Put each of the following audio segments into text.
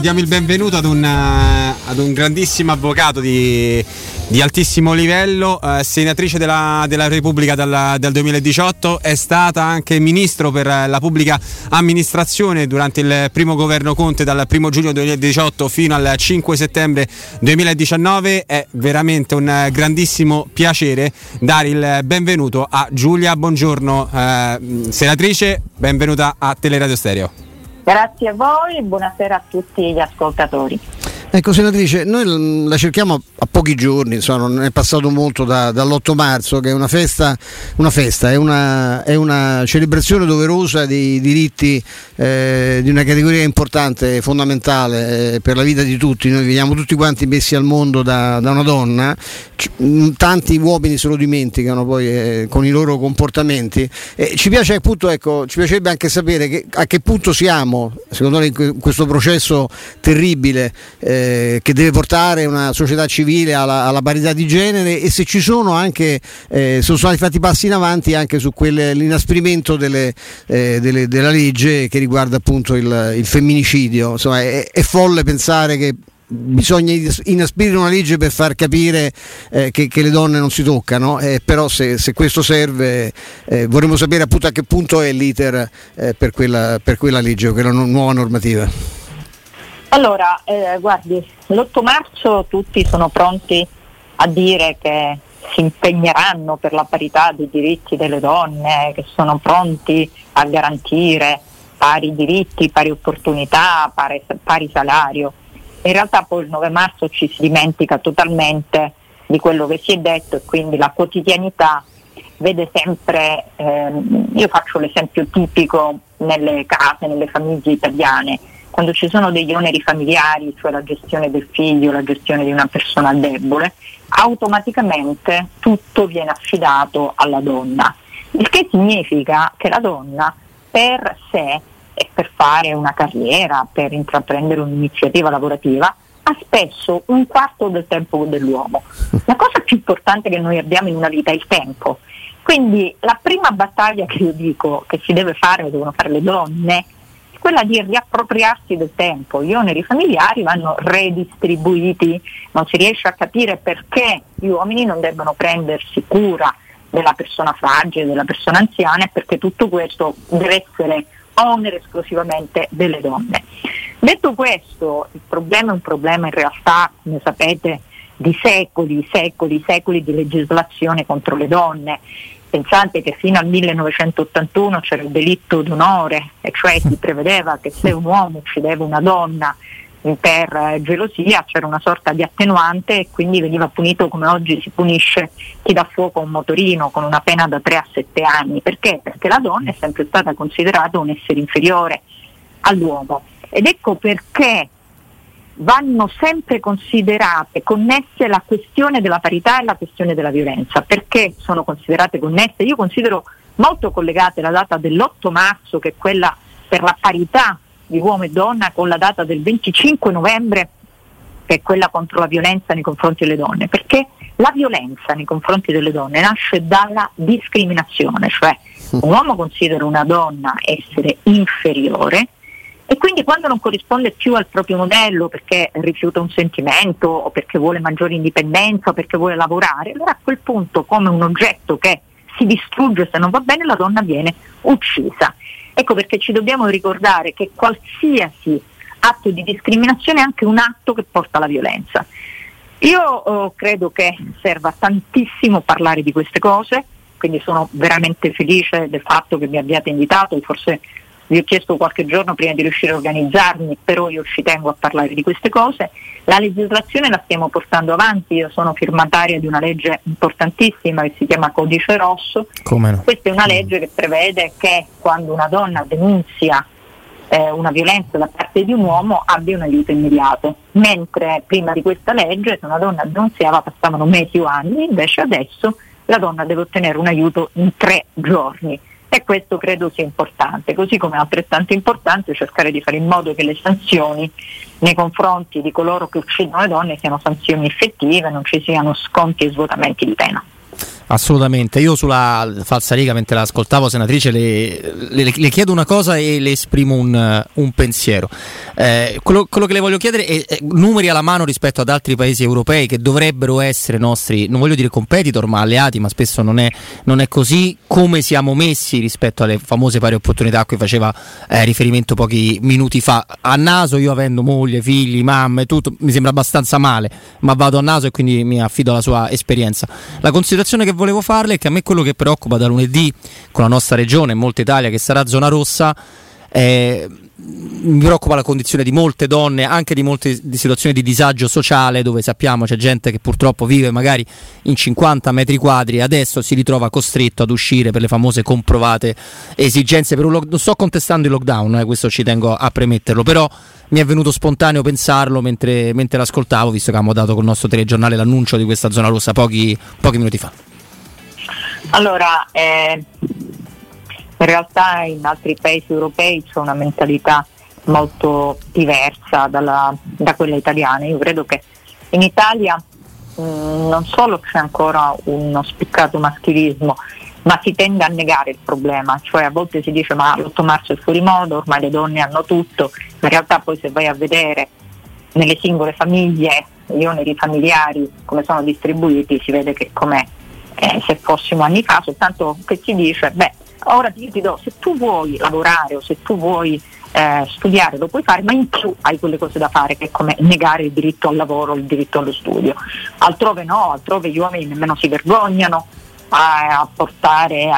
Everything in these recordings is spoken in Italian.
Diamo il benvenuto ad un grandissimo avvocato di altissimo livello, senatrice della Repubblica dal 2018, è stata anche ministro per la pubblica amministrazione durante il primo governo Conte dal 1 giugno 2018 fino al 5 settembre 2019. È veramente un grandissimo piacere dare il benvenuto a Giulia. Buongiorno senatrice, benvenuta a Teleradio Stereo. Grazie a voi e buonasera a tutti gli ascoltatori. Ecco senatrice, noi la cerchiamo a pochi giorni, insomma, non è passato molto dall'8 marzo, che è una festa, è una celebrazione doverosa dei diritti di una categoria importante, fondamentale per la vita di tutti. Noi veniamo tutti quanti messi al mondo da una donna, tanti uomini se lo dimenticano poi con i loro comportamenti. Ci piace appunto, ecco, ci piacerebbe anche sapere a che punto siamo, secondo lei, in questo processo terribile che deve portare una società civile alla parità di genere, e se ci sono anche sono stati fatti passi in avanti anche su l'inasprimento della legge che riguarda appunto il femminicidio. Insomma, è folle pensare che bisogna inasprire una legge per far capire che le donne non si toccano, però se questo serve vorremmo sapere appunto a che punto è l'iter per quella legge o quella nuova normativa. Allora, guardi, l'8 marzo tutti sono pronti a dire che si impegneranno per la parità dei diritti delle donne, che sono pronti a garantire pari diritti, pari opportunità, pari salario. In realtà poi il 9 marzo ci si dimentica totalmente di quello che si è detto, e quindi la quotidianità vede sempre, io faccio l'esempio tipico nelle case, nelle famiglie italiane, quando ci sono degli oneri familiari, cioè la gestione del figlio, la gestione di una persona debole, automaticamente tutto viene affidato alla donna, il che significa che la donna per sé e per fare una carriera, per intraprendere un'iniziativa lavorativa, ha spesso un quarto del tempo dell'uomo. La cosa più importante che noi abbiamo in una vita è il tempo, quindi la prima battaglia che io dico che si deve fare, che devono fare le donne, quella di riappropriarsi del tempo. Gli oneri familiari vanno redistribuiti, non si riesce a capire perché gli uomini non debbano prendersi cura della persona fragile, della persona anziana, perché tutto questo deve essere onere esclusivamente delle donne. Detto questo, il problema è un problema in realtà, come sapete, di secoli di legislazione contro le donne. Pensate che fino al 1981 c'era il delitto d'onore, e cioè si prevedeva che se un uomo uccideva una donna per gelosia c'era una sorta di attenuante, e quindi veniva punito come oggi si punisce chi dà fuoco a un motorino, con una pena da 3 a 7 anni. Perché? Perché la donna è sempre stata considerata un essere inferiore all'uomo, ed ecco perché vanno sempre considerate connesse la questione della parità e la questione della violenza. Perché sono considerate connesse? Io considero molto collegate la data dell'8 marzo, che è quella per la parità di uomo e donna, con la data del 25 novembre, che è quella contro la violenza nei confronti delle donne. Perché la violenza nei confronti delle donne nasce dalla discriminazione, cioè un uomo considera una donna essere inferiore, e quindi quando non corrisponde più al proprio modello, perché rifiuta un sentimento, o perché vuole maggiore indipendenza, o perché vuole lavorare, allora a quel punto, come un oggetto che si distrugge se non va bene, la donna viene uccisa. Ecco perché ci dobbiamo ricordare che qualsiasi atto di discriminazione è anche un atto che porta alla violenza. Io credo che serva tantissimo parlare di queste cose, quindi sono veramente felice del fatto che mi abbiate invitato. Forse vi ho chiesto qualche giorno prima di riuscire a organizzarmi, però io ci tengo a parlare di queste cose. La legislazione la stiamo portando avanti, io sono firmataria di una legge importantissima che si chiama Codice Rosso. Come no? Questa è una legge che prevede che quando una donna denunzia una violenza da parte di un uomo abbia un aiuto immediato, mentre prima di questa legge se una donna denunziava passavano mesi o anni, invece adesso la donna deve ottenere un aiuto in 3 giorni. E questo credo sia importante, così come è altrettanto importante cercare di fare in modo che le sanzioni nei confronti di coloro che uccidono le donne siano sanzioni effettive, non ci siano sconti e svuotamenti di pena. Assolutamente. Io sulla falsariga, mentre l'ascoltavo, senatrice, le chiedo una cosa e le esprimo un pensiero. Quello che le voglio chiedere è numeri alla mano rispetto ad altri paesi europei che dovrebbero essere nostri, non voglio dire competitor, ma alleati, ma spesso non è così. Come siamo messi rispetto alle famose pari opportunità a cui faceva riferimento pochi minuti fa? A naso, io avendo moglie, figli, mamma e tutto, mi sembra abbastanza male, ma vado a naso e quindi mi affido alla sua esperienza. La considerazione che volevo farle è che a me quello che preoccupa da lunedì con la nostra regione e molta Italia che sarà zona rossa, mi preoccupa la condizione di molte donne, anche di molte di situazioni di disagio sociale, dove sappiamo c'è gente che purtroppo vive magari in 50 metri quadri e adesso si ritrova costretto ad uscire per le famose comprovate esigenze per non sto contestando il lockdown, questo ci tengo a premetterlo, però mi è venuto spontaneo pensarlo mentre l'ascoltavo, visto che abbiamo dato col nostro telegiornale l'annuncio di questa zona rossa pochi minuti fa. Allora, in realtà in altri paesi europei c'è una mentalità molto diversa da quella italiana. Io credo che in Italia non solo c'è ancora uno spiccato maschilismo, ma si tende a negare il problema, cioè a volte si dice ma l'8 marzo è fuori moda, ormai le donne hanno tutto, in realtà poi se vai a vedere nelle singole famiglie gli oneri familiari come sono distribuiti si vede che com'è se fossimo anni fa, soltanto che si dice beh, ora io ti do, se tu vuoi lavorare o se tu vuoi studiare lo puoi fare, ma in più hai quelle cose da fare, che è come negare il diritto al lavoro, il diritto allo studio. Altrove no, altrove gli uomini nemmeno si vergognano a portare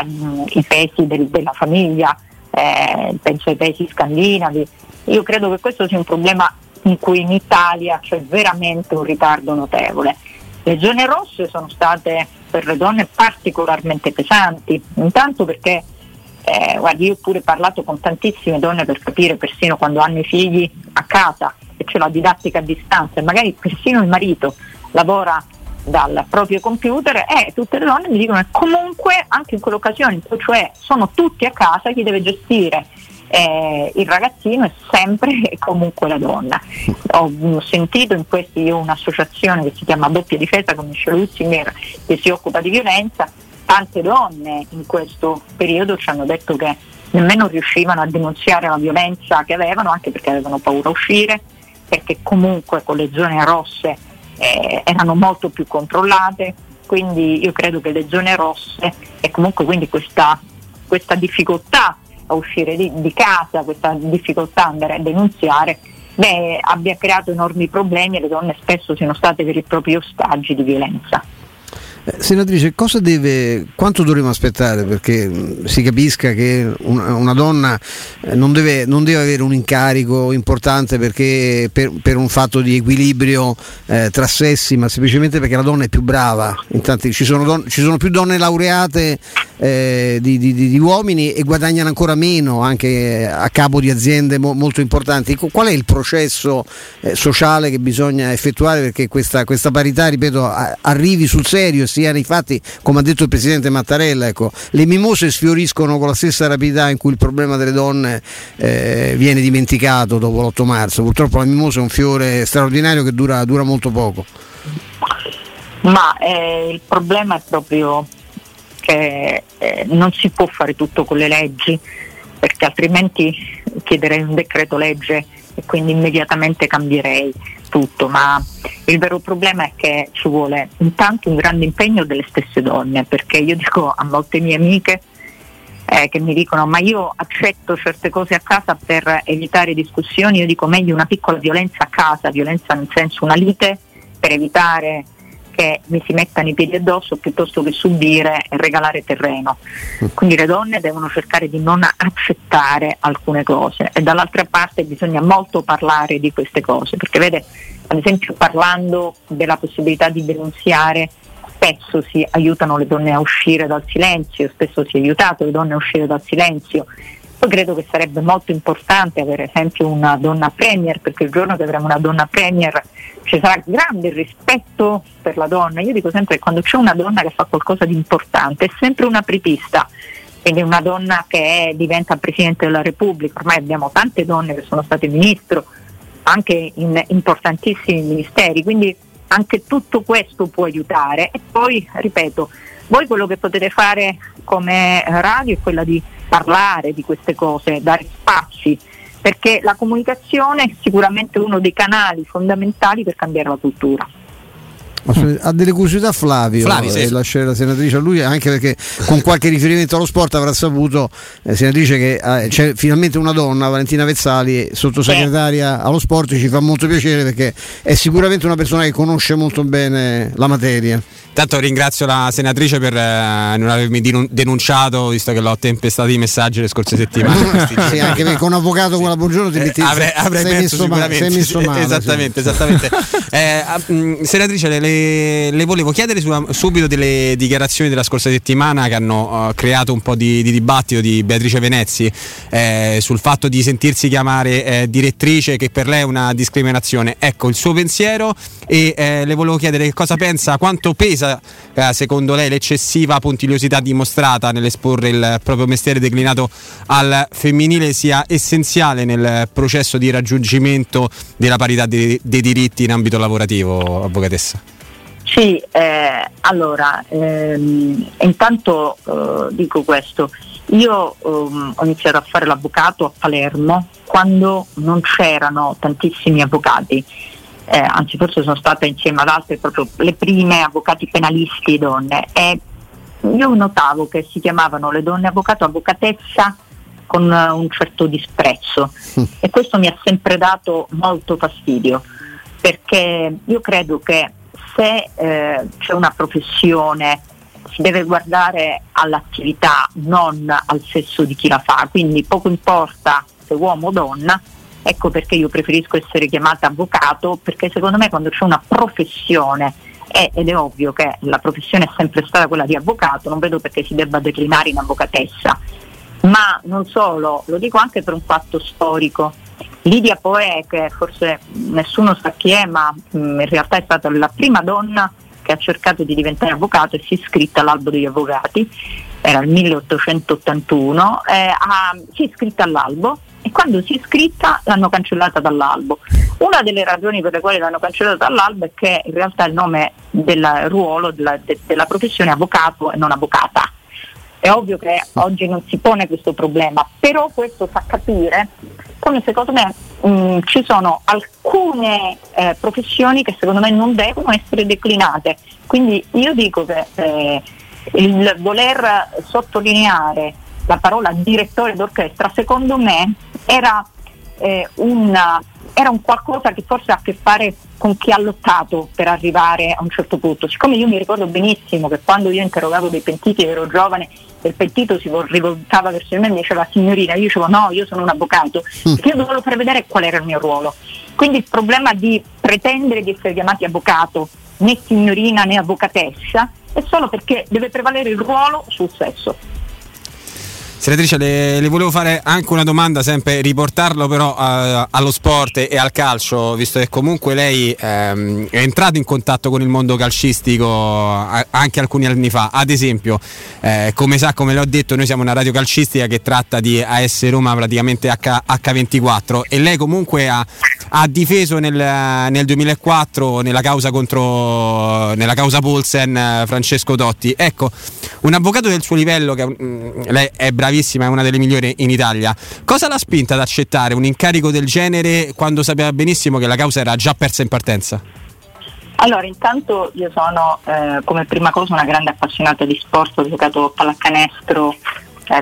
i pesi della famiglia, penso ai paesi scandinavi. Io credo che questo sia un problema in cui in Italia c'è veramente un ritardo notevole. Le zone rosse sono state per le donne particolarmente pesanti, intanto perché guardi, io ho pure parlato con tantissime donne per capire, persino quando hanno i figli a casa e c'è la didattica a distanza e magari persino il marito lavora dal proprio computer, tutte le donne mi dicono che comunque anche in quell'occasione, cioè sono tutti a casa, chi deve gestire il ragazzino è sempre e comunque la donna. Ho sentito in questi un'associazione che si chiama Doppia Difesa con Michel Ussimer che si occupa di violenza, tante donne in questo periodo ci hanno detto che nemmeno riuscivano a denunciare la violenza che avevano, anche perché avevano paura a uscire, perché comunque con le zone rosse erano molto più controllate, quindi io credo che le zone rosse e comunque quindi questa difficoltà a uscire di casa, questa difficoltà ad andare a denunziare, abbia creato enormi problemi e le donne spesso siano state veri e propri ostaggi di violenza. Senatrice, quanto dovremmo aspettare perché si capisca che una donna non deve avere un incarico importante perché per un fatto di equilibrio tra sessi, ma semplicemente perché la donna è più brava? Intanto ci sono più donne laureate di uomini e guadagnano ancora meno, anche a capo di aziende molto importanti. Qual è il processo sociale che bisogna effettuare perché questa parità, ripeto, arrivi sul serio, sia nei fatti, come ha detto il presidente Mattarella? Ecco, le mimose sfioriscono con la stessa rapidità in cui il problema delle donne viene dimenticato dopo l'8 marzo. Purtroppo la mimosa è un fiore straordinario che dura molto poco. Ma il problema è proprio che non si può fare tutto con le leggi, perché altrimenti chiederei un decreto legge e quindi immediatamente cambierei tutto, ma il vero problema è che ci vuole intanto un grande impegno delle stesse donne, perché io dico a molte mie amiche che mi dicono ma io accetto certe cose a casa per evitare discussioni, io dico meglio una piccola violenza a casa, violenza nel senso una lite, per evitare che mi si mettano i piedi addosso piuttosto che subire e regalare terreno. Quindi le donne devono cercare di non accettare alcune cose e dall'altra parte bisogna molto parlare di queste cose, perché vede, ad esempio parlando della possibilità di denunziare spesso si aiutano le donne a uscire dal silenzio, spesso si è aiutato le donne a uscire dal silenzio. Poi credo che sarebbe molto importante avere ad esempio una donna premier, perché il giorno che avremo una donna premier ci sarà grande rispetto per la donna. Io dico sempre che quando c'è una donna che fa qualcosa di importante è sempre una apripista, quindi una donna che diventa Presidente della Repubblica, ormai abbiamo tante donne che sono state ministro, anche in importantissimi ministeri, quindi anche tutto questo può aiutare. E poi, ripeto, Voi quello che potete fare come radio è quella di parlare di queste cose, dare spazi, perché la comunicazione è sicuramente uno dei canali fondamentali per cambiare la cultura. Ha delle curiosità Flavio sì. Lasciare la senatrice a lui, anche perché con qualche riferimento allo sport avrà saputo, senatrice, che c'è finalmente una donna, Valentina Vezzali, sottosegretaria allo sport, ci fa molto piacere perché è sicuramente una persona che conosce molto bene la materia. Tanto ringrazio la senatrice per non avermi denunciato, visto che l'ho tempestato i messaggi le scorse settimane. Sì, anche perché un avvocato con la buongiorno ti metti, avrei messo male, esattamente. Senatrice, le volevo chiedere subito delle dichiarazioni della scorsa settimana che hanno creato un po' di dibattito di Beatrice Venezzi sul fatto di sentirsi chiamare direttrice, che per lei è una discriminazione. Ecco il suo pensiero e le volevo chiedere che cosa pensa, quanto pesa secondo lei l'eccessiva puntigliosità dimostrata nell'esporre il proprio mestiere declinato al femminile sia essenziale nel processo di raggiungimento della parità dei diritti in ambito lavorativo, avvocatessa? Sì, allora intanto dico questo, io ho iniziato a fare l'avvocato a Palermo quando non c'erano tantissimi avvocati. Anzi, forse sono stata insieme ad altre proprio le prime avvocati penalisti donne, e io notavo che si chiamavano le donne avvocato, avvocatessa, con un certo disprezzo, e questo mi ha sempre dato molto fastidio, perché io credo che se c'è una professione si deve guardare all'attività, non al sesso di chi la fa, quindi poco importa se uomo o donna. Ecco perché io preferisco essere chiamata avvocato, perché secondo me quando c'è una professione, ed è ovvio che la professione è sempre stata quella di avvocato, non vedo perché si debba declinare in avvocatessa. Ma non solo, lo dico anche per un fatto storico. Lidia Poe, che forse nessuno sa chi è, ma in realtà è stata la prima donna che ha cercato di diventare avvocato e si è iscritta all'albo degli avvocati, era il 1881, si è iscritta all'albo, e quando si è iscritta l'hanno cancellata dall'albo. Una delle ragioni per le quali l'hanno cancellata dall'albo è che in realtà il nome del ruolo della professione è avvocato e non avvocata. È ovvio che oggi non si pone questo problema, però questo fa capire come secondo me ci sono alcune professioni che secondo me non devono essere declinate. Quindi io dico che il voler sottolineare la parola direttore d'orchestra, secondo me era un qualcosa che forse ha a che fare con chi ha lottato per arrivare a un certo punto. Siccome io mi ricordo benissimo che quando io interrogavo dei pentiti, ero giovane, e il pentito si rivoltava verso me e mi diceva signorina, io dicevo no, io sono un avvocato, perché io dovevo prevedere qual era il mio ruolo. Quindi il problema di pretendere di essere chiamati avvocato, né signorina né avvocatessa, è solo perché deve prevalere il ruolo sul sesso. Senatrice, le volevo fare anche una domanda, sempre riportarlo però allo sport e al calcio, visto che comunque lei è entrato in contatto con il mondo calcistico anche alcuni anni fa. Ad esempio, come sa, come le ho detto, noi siamo una radio calcistica che tratta di AS Roma praticamente H24, e lei comunque ha difeso nel 2004 nella causa Polsen Francesco Totti. Ecco, un avvocato del suo livello, che lei è bravissima, è una delle migliori in Italia. Cosa l'ha spinta ad accettare un incarico del genere quando sapeva benissimo che la causa era già persa in partenza? Allora, intanto io sono come prima cosa una grande appassionata di sport, ho giocato pallacanestro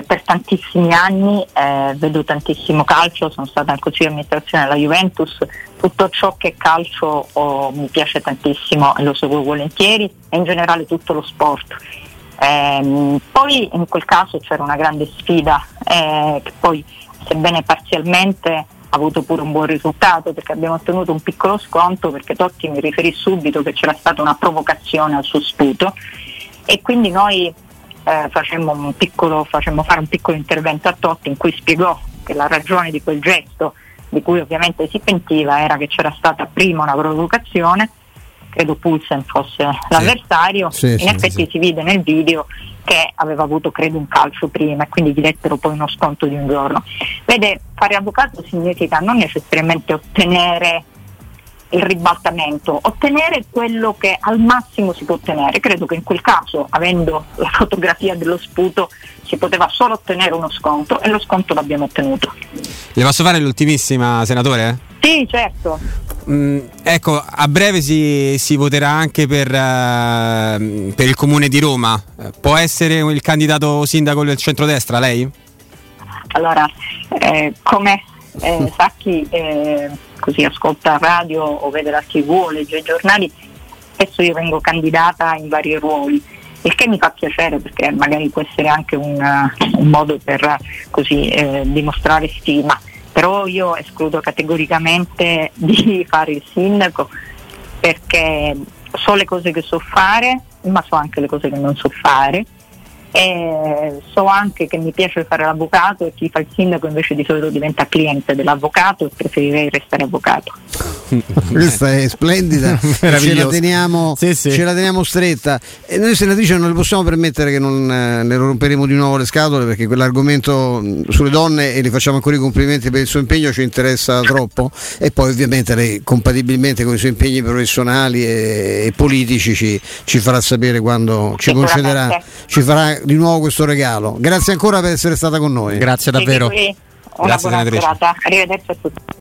per tantissimi anni, vedo tantissimo calcio, sono stata al consiglio di amministrazione della Juventus, tutto ciò che è calcio mi piace tantissimo e lo seguo volentieri, e in generale tutto lo sport. Poi in quel caso c'era una grande sfida che poi, sebbene parzialmente, ha avuto pure un buon risultato, perché abbiamo ottenuto un piccolo sconto, perché Totti mi riferì subito che c'era stata una provocazione al suo sputo, e quindi noi facemmo fare un piccolo intervento a Totti in cui spiegò che la ragione di quel gesto, di cui ovviamente si pentiva, era che c'era stata prima una provocazione, credo Polsen fosse l'avversario, in effetti. Si vide nel video che aveva avuto credo un calcio prima, e quindi gli dettero poi uno sconto di un giorno. Vede, fare avvocato significa non necessariamente ottenere il ribaltamento, ottenere quello che al massimo si può ottenere. Credo che in quel caso, avendo la fotografia dello sputo, si poteva solo ottenere uno sconto, e lo sconto l'abbiamo ottenuto. Le posso fare l'ultimissima, senatore? Sì, certo. Ecco, a breve si voterà anche per il Comune di Roma. Può essere il candidato sindaco del centrodestra lei? Allora, come Sacchi così ascolta radio o vede la TV o legge i giornali, spesso io vengo candidata in vari ruoli, il che mi fa piacere, perché magari può essere anche un modo per così dimostrare stima. Però io escludo categoricamente di fare il sindaco, perché so le cose che so fare, ma so anche le cose che non so fare, e so anche che mi piace fare l'avvocato, e chi fa il sindaco invece di solito diventa cliente dell'avvocato, e preferirei restare avvocato. Questa è splendida, ce la teniamo stretta, e noi, senatrice, non le possiamo permettere che non ne romperemo di nuovo le scatole, perché quell'argomento sulle donne, e le facciamo ancora i complimenti per il suo impegno, ci interessa troppo, e poi ovviamente lei, compatibilmente con i suoi impegni professionali e politici, ci farà sapere quando ci concederà, ci farà di nuovo questo regalo. Grazie ancora per essere stata con noi. Grazie davvero. Grazie, senatrice. Arrivederci a tutti.